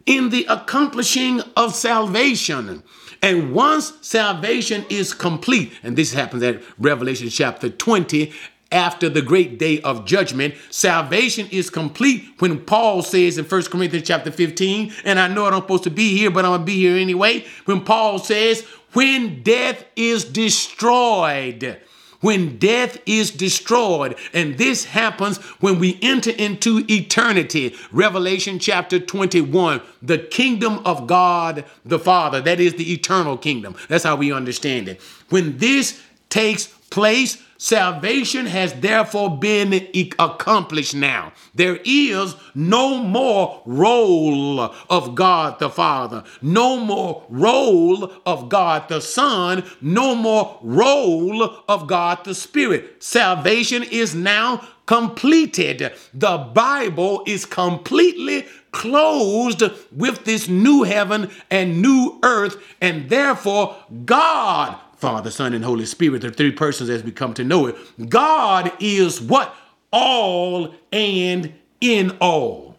in the accomplishing of salvation. And once salvation is complete, and this happens at Revelation chapter 20, after the great day of judgment. Salvation is complete when Paul says in 1 Corinthians chapter 15, and I know I'm supposed to be here, but I'm going to be here anyway. When Paul says, when death is destroyed, when death is destroyed, and this happens when we enter into eternity. Revelation chapter 21, the kingdom of God the Father, that is the eternal kingdom. That's how we understand it. When this takes place, salvation has therefore been accomplished now. There is no more role of God the Father, no more role of God the Son, no more role of God the Spirit. Salvation is now completed. The Bible is completely closed with this new heaven and new earth, and therefore God, Father, Son, and Holy Spirit, the three persons as we come to know it. God is what? All and in all.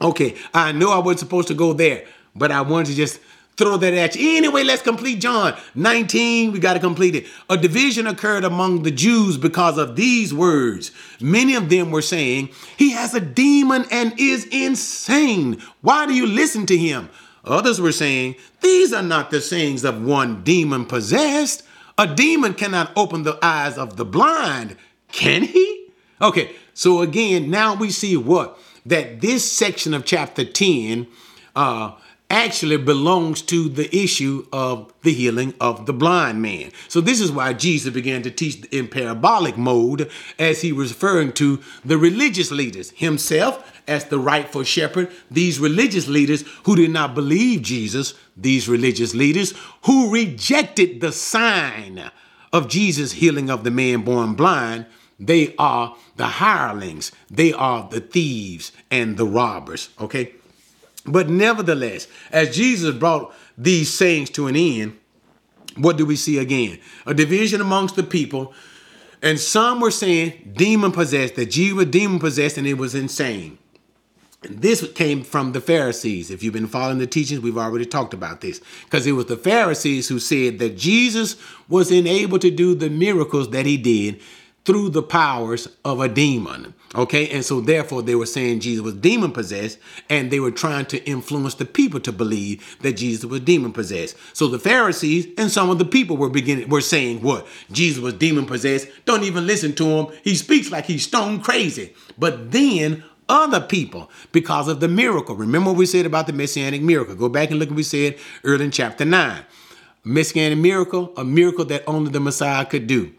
Okay, I know I wasn't supposed to go there, but I wanted to just throw that at you. Anyway, let's complete John 19. We got to complete it. A division occurred among the Jews because of these words. Many of them were saying, he has a demon and is insane. Why do you listen to him? Others were saying, these are not the sayings of one demon possessed. A demon cannot open the eyes of the blind. Can he? Okay, so again, now we see what? That this section of chapter 10 actually belongs to the issue of the healing of the blind man. So this is why Jesus began to teach in parabolic mode as he was referring to the religious leaders, himself as the rightful shepherd, these religious leaders who did not believe Jesus, these religious leaders who rejected the sign of Jesus' healing of the man born blind. They are the hirelings. They are the thieves and the robbers. Okay. But nevertheless, as Jesus brought these sayings to an end, what do we see again? A division amongst the people. And some were saying demon possessed, that Jesus was demon possessed and it was insane. And this came from the Pharisees. If you've been following the teachings, we've already talked about this, because it was the Pharisees who said that Jesus was unable to do the miracles that he did through the powers of a demon. Okay. And so therefore they were saying Jesus was demon possessed, and they were trying to influence the people to believe that Jesus was demon possessed. So the Pharisees and some of the people were saying what? Jesus was demon possessed. Don't even listen to him. He speaks like he's stone crazy. But then other people, because of the miracle, remember what we said about the Messianic miracle. Go back and look at what we said early in chapter 9. Messianic miracle, a miracle that only the Messiah could do.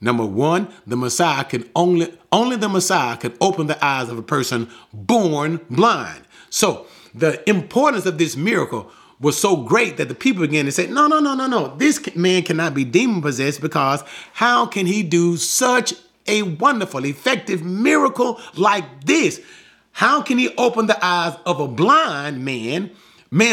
Number one, the Messiah can only the Messiah can open the eyes of a person born blind. So the importance of this miracle was so great that the people began to say, no. This man cannot be demon possessed, because how can he do such a wonderful, effective miracle like this? How can he open the eyes of a blind man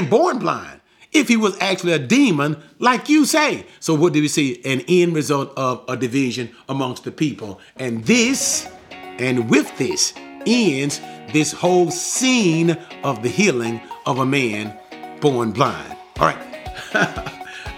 born blind, if he was actually a demon, like you say? So what do we see? An end result of a division amongst the people. And with this ends this whole scene of the healing of a man born blind. All right.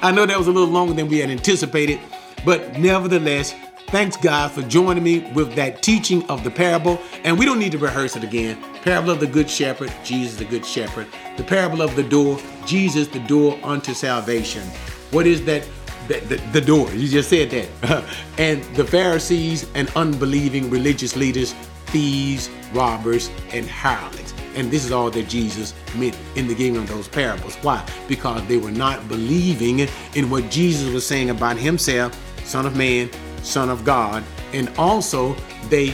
I know that was a little longer than we had anticipated, but nevertheless, thanks God for joining me with that teaching of the parable. And we don't need to rehearse it again. Parable of the Good Shepherd, Jesus the Good Shepherd. The parable of the door, Jesus the door unto salvation. What is that? The door, you just said that. And the Pharisees and unbelieving religious leaders, thieves, robbers, and hirelings. And this is all that Jesus meant in the giving of those parables. Why? Because they were not believing in what Jesus was saying about himself, Son of Man, Son of God. And also they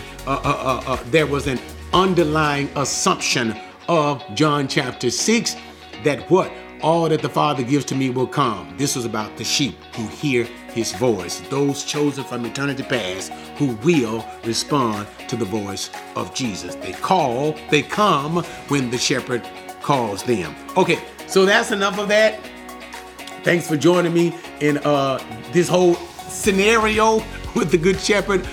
there was an underlying assumption of John chapter 6 that what? All that the Father gives to me will come. This was about the sheep who hear his voice, those chosen from eternity past who will respond to the voice of Jesus. They call, they come when the shepherd calls them. Okay, so that's enough of that. Thanks for joining me in this whole scenario with the Good Shepherd.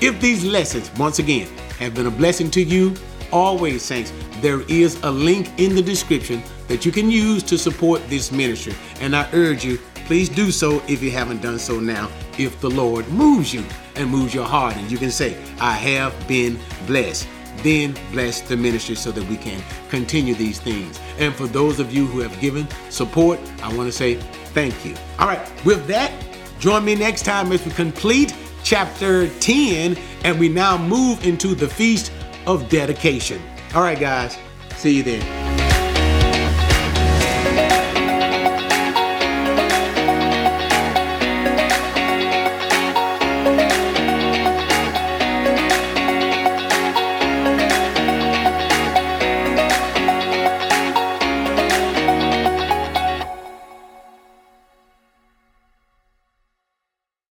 If these lessons, once again, have been a blessing to you, always, saints, there is a link in the description that you can use to support this ministry. And I urge you, please do so if you haven't done so now, if the Lord moves you. and moves your heart, and you can say, I have been blessed. Then bless the ministry so that we can continue these things. And for those of you who have given support, I want to say thank you. All right, with that, join me next time as we complete chapter 10, and we now move into the Feast of Dedication. All right, guys, see you then.